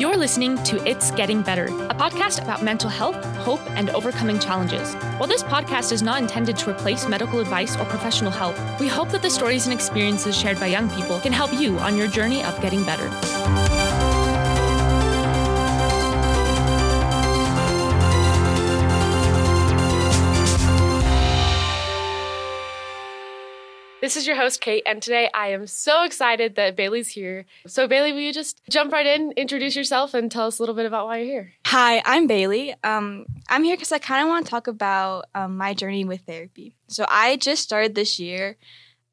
You're listening to It's Getting Better, a podcast about mental health, hope, and overcoming challenges. While this podcast is not intended to replace medical advice or professional help, we hope that the stories and experiences shared by young people can help you on your journey of getting better. This is your host, Kate, and today I am so excited that Bailee's here. So Bailee, will you just jump right in, introduce yourself, and tell us a little bit about why you're here? Hi, I'm Bailee. I'm here because I kind of want to talk about my journey with therapy. So I just started this year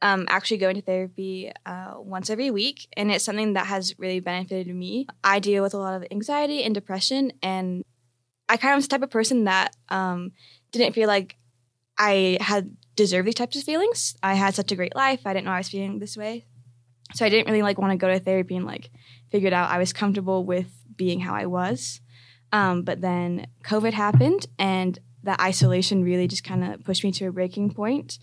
actually going to therapy once every week, and it's something that has really benefited me. I deal with a lot of anxiety and depression, and I kind of was the type of person that didn't feel like I had deserve these types of feelings. I had such a great life. I didn't know I was feeling this way. So I didn't really want to go to therapy and figure it out. I was comfortable with being how I was. But then COVID happened, and that isolation really just kind of pushed me to a breaking point.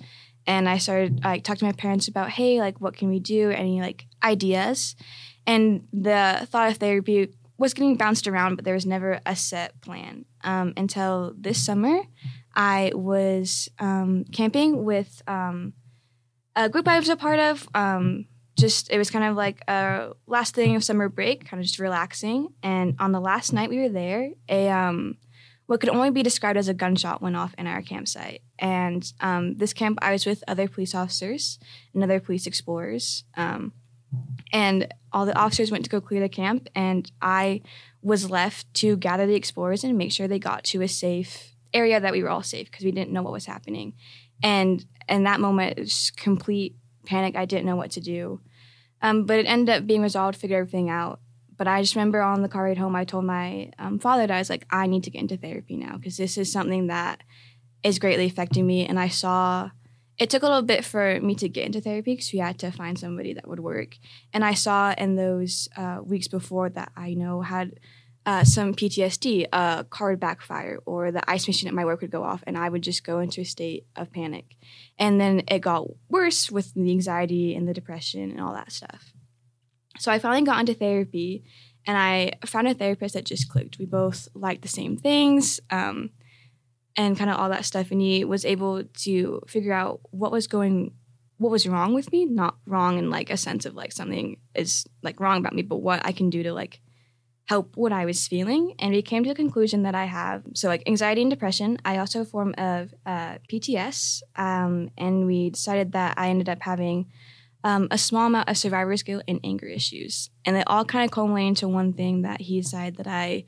And I started, I talked to my parents about, hey, what can we do? Any ideas? And the thought of therapy was getting bounced around, but there was never a set plan until this summer. I was camping with a group I was a part of. It was kind of a last thing of summer break, kind of just relaxing. And on the last night we were there, what could only be described as a gunshot went off in our campsite. And this camp, I was with other police officers and other police explorers. And all the officers went to go clear the camp, and I was left to gather the explorers and make sure they got to a safe area that we were all safe, because we didn't know what was happening. And in that moment, it was complete panic. I didn't know what to do. But it ended up being resolved, figured everything out. But I just remember on the car ride home, I told my father that I was I need to get into therapy now, because this is something that is greatly affecting me. And I saw, it took a little bit for me to get into therapy, because we had to find somebody that would work. And I saw in those weeks before that I had some PTSD, a car would backfire, or the ice machine at my work would go off, and I would just go into a state of panic. And then it got worse with the anxiety and the depression and all that stuff. So I finally got into therapy, and I found a therapist that just clicked. We both liked the same things and kind of all that stuff, and he was able to figure out what was wrong with me. Not wrong in a sense of something is wrong about me, but what I can do to help what I was feeling. And we came to the conclusion that I have, anxiety and depression. I also have a form of PTS, and we decided that I ended up having a small amount of survivor's guilt and anger issues. And they all kind of culminated into one thing that he decided that I,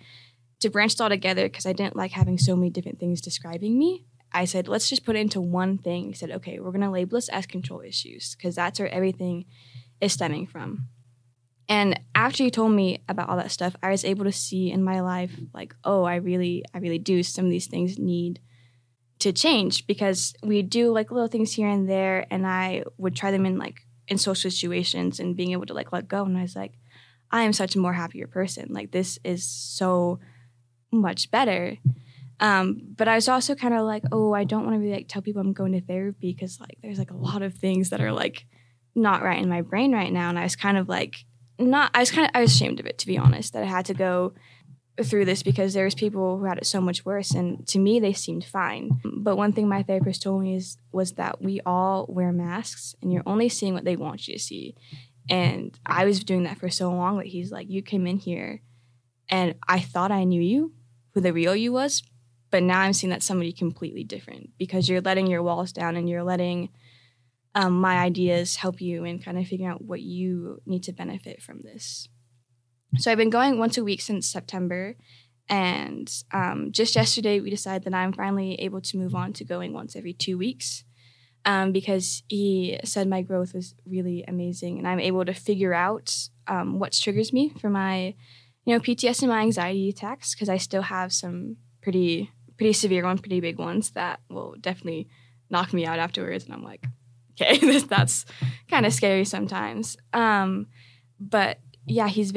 to branch it all together, because I didn't like having so many different things describing me, I said, let's just put it into one thing. He said, okay, we're going to label this as control issues, because that's where everything is stemming from. And after you told me about all that stuff, I was able to see in my life, I really do. Some of these things need to change, because we do little things here and there. And I would try them in social situations, and being able to let go. And I was I am such a more happier person. This is so much better. But I was also kind of I don't want to really tell people I'm going to therapy, because there's a lot of things that are not right in my brain right now. And I was kind of I was ashamed of it, to be honest, that I had to go through this, because there was people who had it so much worse, and to me they seemed fine. But one thing my therapist told me was that we all wear masks, and you're only seeing what they want you to see. And I was doing that for so long that he's you came in here and I thought I knew you, who the real you was, but now I'm seeing that somebody completely different, because you're letting your walls down, and you're letting my ideas help you in kind of figuring out what you need to benefit from this. So I've been going once a week since September, and just yesterday we decided that I'm finally able to move on to going once every 2 weeks, because he said my growth was really amazing, and I'm able to figure out what triggers me for my PTS and my anxiety attacks, because I still have some pretty severe ones, pretty big ones that will definitely knock me out afterwards, and I'm okay, that's kind of scary sometimes. But yeah, he's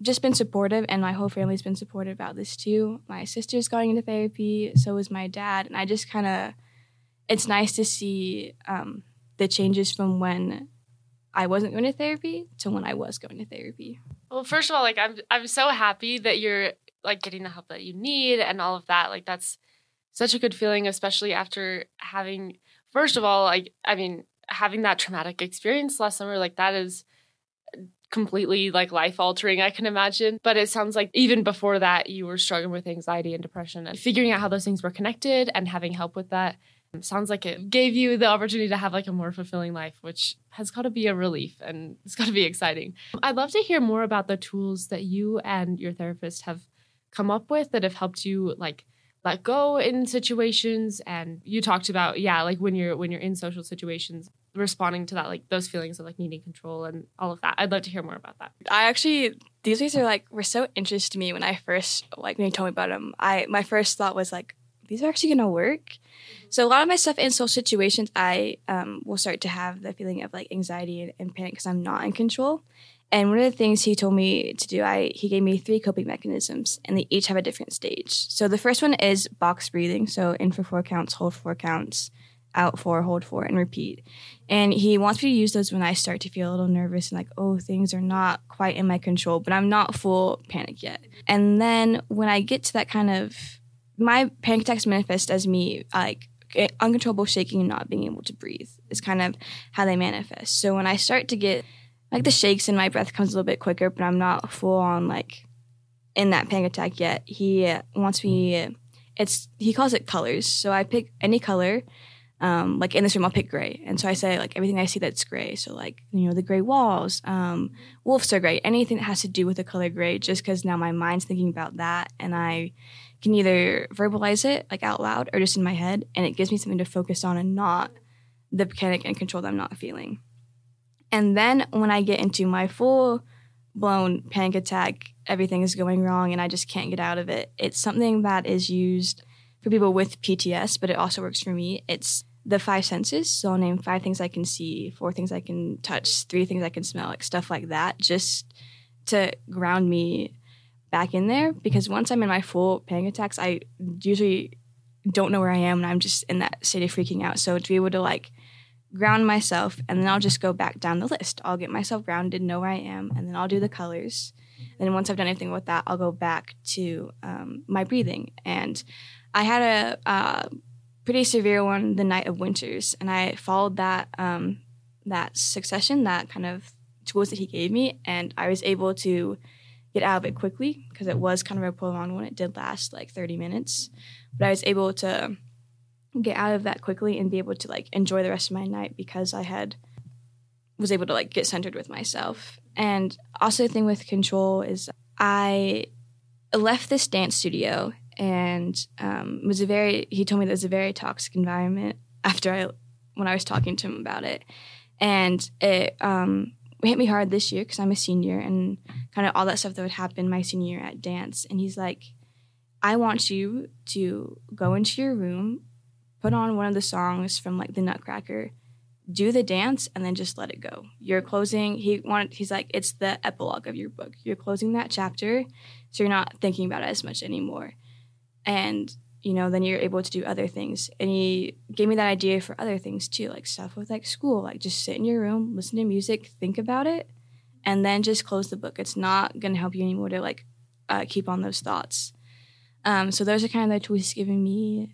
just been supportive, and my whole family's been supportive about this too. My sister's going into therapy, so is my dad, and I just it's nice to see the changes from when I wasn't going to therapy to when I was going to therapy. Well, first of all, like, I'm so happy that you're, like, getting the help that you need and all of that. Like, that's such a good feeling, especially after having, first of all, like, I mean, having that traumatic experience last summer, like, that is completely, like, life-altering, I can imagine. But it sounds like even before that, you were struggling with anxiety and depression, and figuring out how those things were connected and having help with that. Sounds like it gave you the opportunity to have, like, a more fulfilling life, which has got to be a relief, and it's got to be exciting. I'd love to hear more about the tools that you and your therapist have come up with that have helped you, like, let go in situations. And you talked about, yeah, like, when you're in social situations, responding to that, like, those feelings of, like, needing control and all of that. I'd love to hear more about that. I actually, these ways are, like, were so interesting to me when I first, like, when you told me about them. My first thought was, like, these are actually going to work. So a lot of my stuff in social situations, I will start to have the feeling of, like, anxiety and panic because I'm not in control. And one of the things he told me to do, he gave me 3 coping mechanisms, and they each have a different stage. So the first one is box breathing. So in for 4 counts, hold 4 counts, out 4, hold 4, and repeat. And he wants me to use those when I start to feel a little nervous and, like, oh, things are not quite in my control, but I'm not full panic yet. And then when I get to that kind of, my panic attacks manifest as me, like, uncontrollable shaking and not being able to breathe is kind of how they manifest. So when I start to get, like, the shakes and my breath comes a little bit quicker, but I'm not full on, like, in that panic attack yet, he wants me, he calls it colors. So I pick any color, like, in this room I'll pick gray. And so I say, like, everything I see that's gray. So, like, you know, the gray walls, wolves are gray, anything that has to do with the color gray, just because now my mind's thinking about that, and I can either verbalize it, like, out loud or just in my head, and it gives me something to focus on and not the panic and control that I'm not feeling. And then when I get into my full-blown panic attack, everything is going wrong and I just can't get out of it. It's something that is used for people with PTS, but it also works for me. It's the 5 senses. So I'll name 5 things I can see, 4 things I can touch, 3 things I can smell, like, stuff like that, just to ground me back in there, because once I'm in my full panic attacks, I usually don't know where I am, and I'm just in that state of freaking out. So to be able to, like, ground myself, and then I'll just go back down the list. I'll get myself grounded, know where I am, and then I'll do the colors. And once I've done anything with that, I'll go back to my breathing. And I had a pretty severe one the night of Winters, and I followed that succession, that kind of tools that he gave me, and I was able to get out of it quickly because it was kind of a prolonged one. It did last like 30 minutes, but I was able to get out of that quickly and be able to, like, enjoy the rest of my night because I was able to, like, get centered with myself. And also the thing with control is I left this dance studio, and he told me that it was a very toxic environment when I was talking to him about it. And it hit me hard this year because I'm a senior, and kind of all that stuff that would happen my senior year at dance. And he's like, I want you to go into your room, put on one of the songs from, like, the Nutcracker, do the dance, and then just let it go. You're closing. He's like, it's the epilogue of your book. You're closing that chapter, so you're not thinking about it as much anymore. And, you know, then you're able to do other things. And he gave me that idea for other things too, like stuff with, like, school, like, just sit in your room, listen to music, think about it, and then just close the book. It's not going to help you anymore to, like, keep on those thoughts. So those are kind of the tools he's given me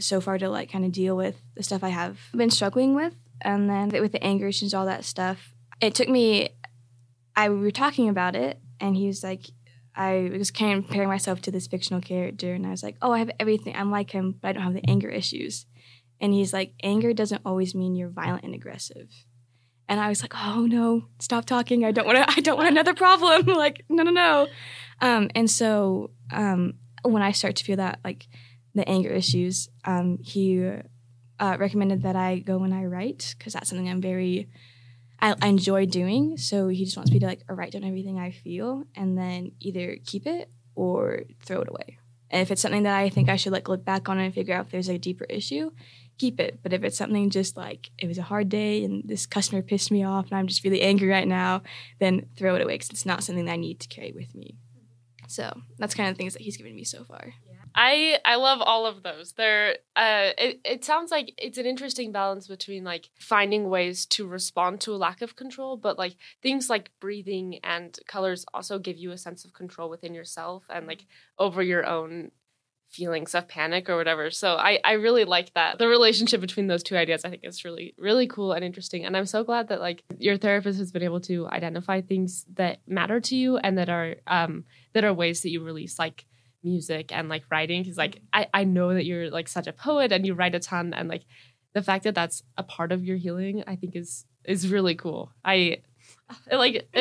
so far to, like, kind of deal with the stuff I have been struggling with. And then with the anger issues, all that stuff, it took me, we were talking about it, and he was like, I was comparing myself to this fictional character, and I was like, oh, I have everything. I'm like him, but I don't have the anger issues. And he's like, anger doesn't always mean you're violent and aggressive. And I was like, oh, no, stop talking. I don't want another problem. Like, no. And so when I start to feel that, like, the anger issues, he recommended that I go and I write, because that's something I enjoy doing. So he just wants me to, like, write down everything I feel and then either keep it or throw it away. And if it's something that I think I should, like, look back on and figure out if there's a deeper issue, keep it. But if it's something just like, it was a hard day and this customer pissed me off and I'm just really angry right now, then throw it away, because it's not something that I need to carry with me. So that's kind of the things that he's given me so far. I love all of those. It sounds like it's an interesting balance between like finding ways to respond to a lack of control, but like things like breathing and colors also give you a sense of control within yourself and like over your own feelings of panic or whatever. So I really like that. The relationship between those two ideas, I think, is really, really cool and interesting. And I'm so glad that like your therapist has been able to identify things that matter to you and that are ways that you release like music and like writing. Because like I know that you're like such a poet and you write a ton, and like the fact that that's a part of your healing, I think is really cool. It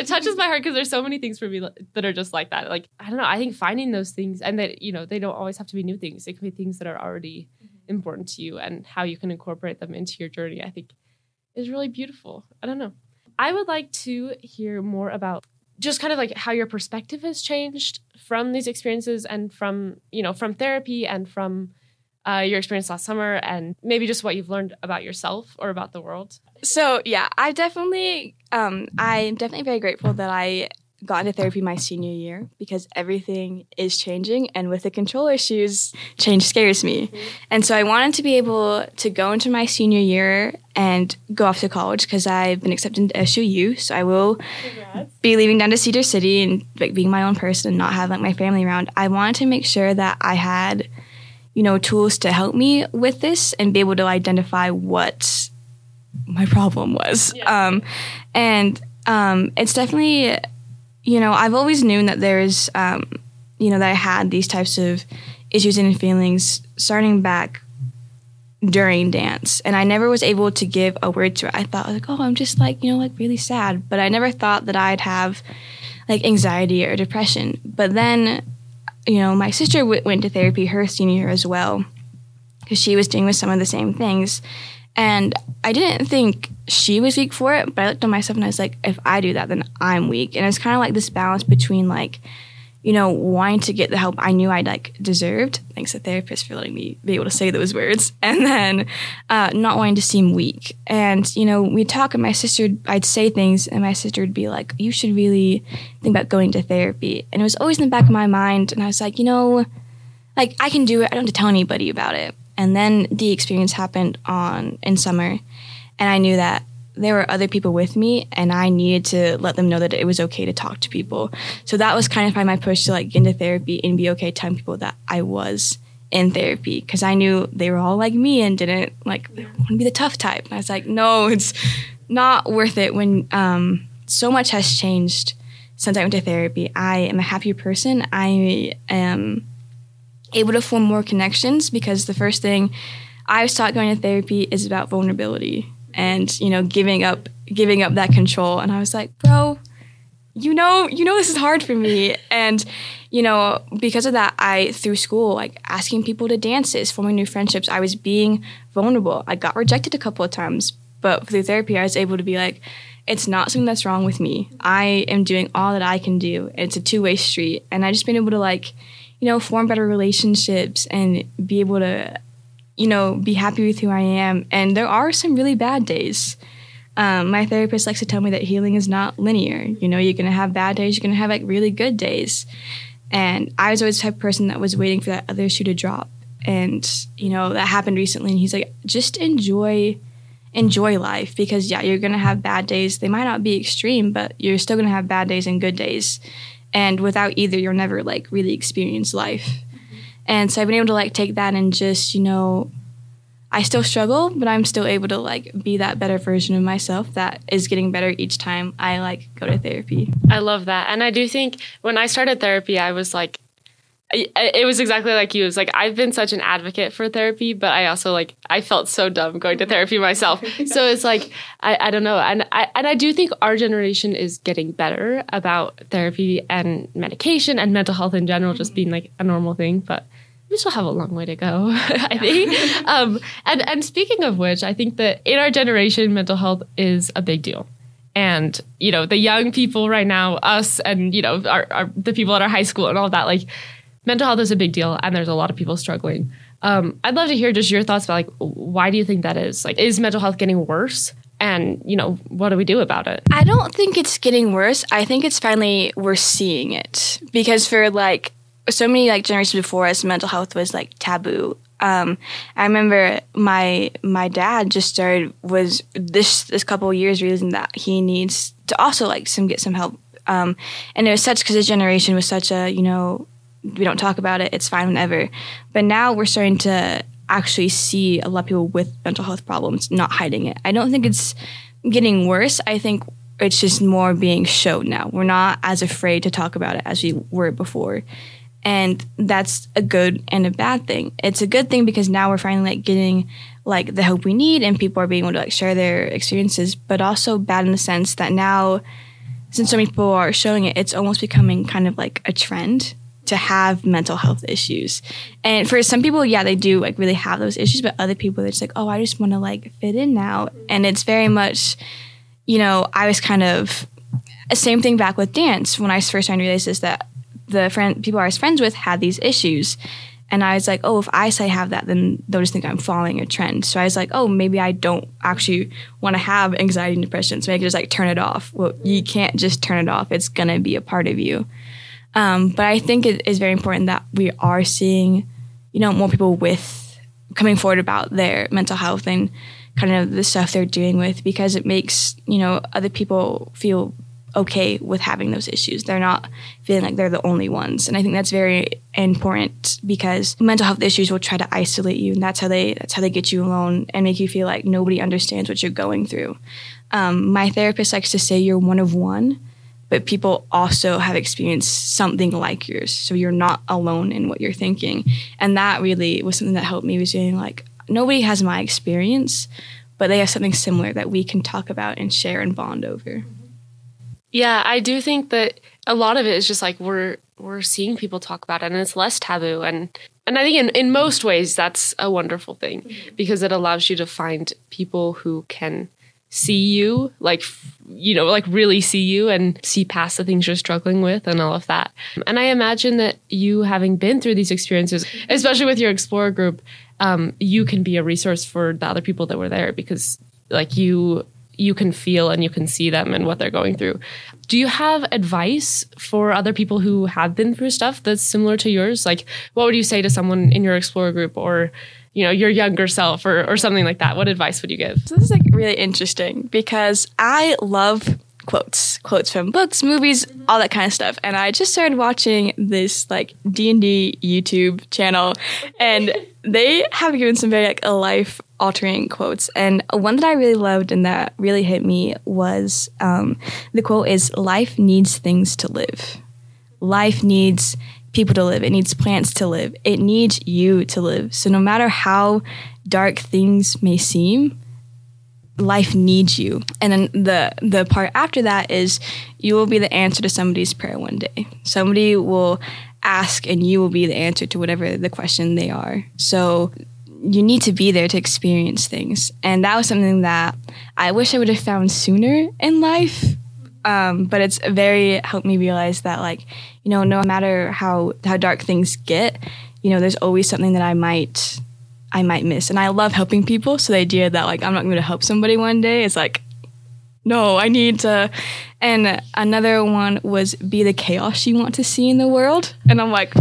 touches my heart because there's so many things for me that are just like that. Like, I don't know, I think finding those things, and that, you know, they don't always have to be new things. It can be things that are already important to you, and how you can incorporate them into your journey, I think, is really beautiful. I don't know. I would like to hear more about just kind of like how your perspective has changed from these experiences and from, you know, from therapy and from your experience last summer, and maybe just what you've learned about yourself or about the world. So, yeah, I'm definitely very grateful that I got into therapy my senior year, because everything is changing, and with the control issues, change scares me. Mm-hmm. And so I wanted to be able to go into my senior year and go off to college, because I've been accepted to SUU, so I will be leaving down to Cedar City and like being my own person and not have like my family around. I wanted to make sure that I had, you know, tools to help me with this and be able to identify what my problem was. Yeah. It's definitely, you know, I've always known that there's, you know, that I had these types of issues and feelings starting back during dance. And I never was able to give a word to it. I thought like, oh, I'm just like, you know, like really sad. But I never thought that I'd have like anxiety or depression. But then, you know, my sister went to therapy her senior year as well, because she was dealing with some of the same things. And I didn't think she was weak for it, but I looked at myself and I was like, if I do that, then I'm weak. And it's kind of like this balance between like, you know, wanting to get the help I knew I'd like deserved. Thanks to the therapist for letting me be able to say those words. And then not wanting to seem weak. And, you know, we talk, and my sister, I'd say things and my sister would be like, you should really think about going to therapy. And it was always in the back of my mind. And I was like, you know, like I can do it. I don't have to tell anybody about it. And then the experience happened in summer, and I knew that there were other people with me, and I needed to let them know that it was okay to talk to people. So that was kind of my push to like get into therapy and be okay telling people that I was in therapy, because I knew they were all like me and didn't like want to be the tough type. And I was like, no, it's not worth it when so much has changed since I went to therapy. I am a happier person. I am able to form more connections, because the first thing I was taught going to therapy is about vulnerability and, you know, giving up that control. And I was like, bro, you know this is hard for me. And, you know, because of that, I, through school, like asking people to dances, forming new friendships, I was being vulnerable. I got rejected a couple of times, but through therapy, I was able to be like, it's not something that's wrong with me. I am doing all that I can do. It's a two-way street. And I just been able to like, you know, form better relationships and be able to, you know, be happy with who I am. And there are some really bad days. My therapist likes to tell me that healing is not linear. You know, you're going to have bad days. You're going to have like really good days. And I was always the type of person that was waiting for that other shoe to drop. And, you know, that happened recently. And he's like, just enjoy life, because, yeah, you're going to have bad days. They might not be extreme, but you're still going to have bad days and good days. And without either, you'll never, like, really experience life. Mm-hmm. And so I've been able to, like, take that and just, you know, I still struggle, but I'm still able to, like, be that better version of myself that is getting better each time I, like, go to therapy. I love that. And I do think when I started therapy, I was, like, it was exactly like you. It was like, I've been such an advocate for therapy, but I also, like, I felt so dumb going to therapy myself. So it's like, I don't know. And I do think our generation is getting better about therapy and medication and mental health in general, just being like a normal thing. But we still have a long way to go, I think. And speaking of which, I think that in our generation, mental health is a big deal. And, you know, the young people right now, us and, you know, our the people at our high school and all that, like, mental health is a big deal, and there's a lot of people struggling. I'd love to hear just your thoughts about, like, why do you think that is? Like, is mental health getting worse? And, you know, what do we do about it? I don't think it's getting worse. I think it's finally we're seeing it. Because for, like, so many like generations before us, mental health was like taboo. I remember my dad just was this couple of years realizing that he needs to also like get some help. And it was such, because his generation was such a, we don't talk about it, it's fine whenever. But now we're starting to actually see a lot of people with mental health problems not hiding it. I don't think it's getting worse. I think it's just more being shown now. We're not as afraid to talk about it as we were before. And that's a good and a bad thing. It's a good thing because now we're finally like getting like the help we need, and people are being able to like share their experiences, but also bad in the sense that now, since so many people are showing it, it's almost becoming kind of like a trend to have mental health issues. And for some people, yeah, they do like really have those issues, but other people, they're just like, oh, I just want to like fit in now. And it's very much, I was kind of the same thing back with dance when I first started to realize this, that the people I was friends with had these issues. And I was like, oh, if I say I have that, then they'll just think I'm following a trend. So I was like, oh, maybe I don't actually want to have anxiety and depression. So I can just like turn it off. Well, you can't just turn it off. It's going to be a part of you. But I think it is very important that we are seeing, more people coming forward about their mental health and kind of the stuff they're dealing with, because it makes, other people feel okay with having those issues. They're not feeling like they're the only ones. And I think that's very important, because mental health issues will try to isolate you, and that's how they get you alone and make you feel like nobody understands what you're going through. My therapist likes to say you're one of one, but people also have experienced something like yours. So you're not alone in what you're thinking. And that really was something that helped me, was feeling like nobody has my experience, but they have something similar that we can talk about and share and bond over. Yeah, I do think that a lot of it is just like we're seeing people talk about it, and it's less taboo. And I think in most ways, that's a wonderful thing, because it allows you to find people who can see you, like really see you and see past the things you're struggling with and all of that. And I imagine that you, having been through these experiences, especially with your Explorer group, you can be a resource for the other people that were there, because like you can feel and you can see them and what they're going through. Do you have advice for other people who have been through stuff that's similar to yours? Like, what would you say to someone in your Explorer group, or, your younger self, or something like that? What advice would you give? So this is like really interesting, because I love quotes from books, movies, all that kind of stuff. And I just started watching this like D&D YouTube channel, and they have given some very like life altering quotes. And one that I really loved and that really hit me was the quote is, life needs things to live. Life needs people to live. It needs plants to live. It needs you to live. So no matter how dark things may seem, life needs you. And then the part after that is, you will be the answer to somebody's prayer one day. Somebody will ask, and you will be the answer to whatever the question they are. So you need to be there to experience things. And that was something that I wish I would have found sooner in life. But it's very helped me realize that, like, no matter how dark things get, there's always something that I might miss. And I love helping people. So the idea that like, I'm not going to help somebody one day is like, no, I need to. And another one was, be the chaos you want to see in the world. And I'm like,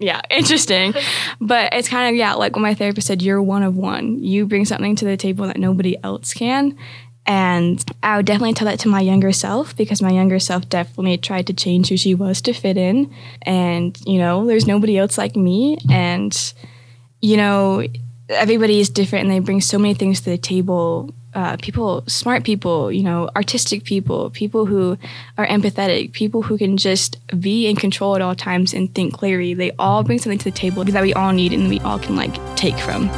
yeah, interesting. But it's kind of, yeah, like when my therapist said, you're one of one. You bring something to the table that nobody else can. And I would definitely tell that to my younger self, because my younger self definitely tried to change who she was to fit in. And, there's nobody else like me. And everybody is different, and they bring so many things to the table. Smart people, artistic people, people who are empathetic, people who can just be in control at all times and think clearly. They all bring something to the table that we all need and we all can like take from.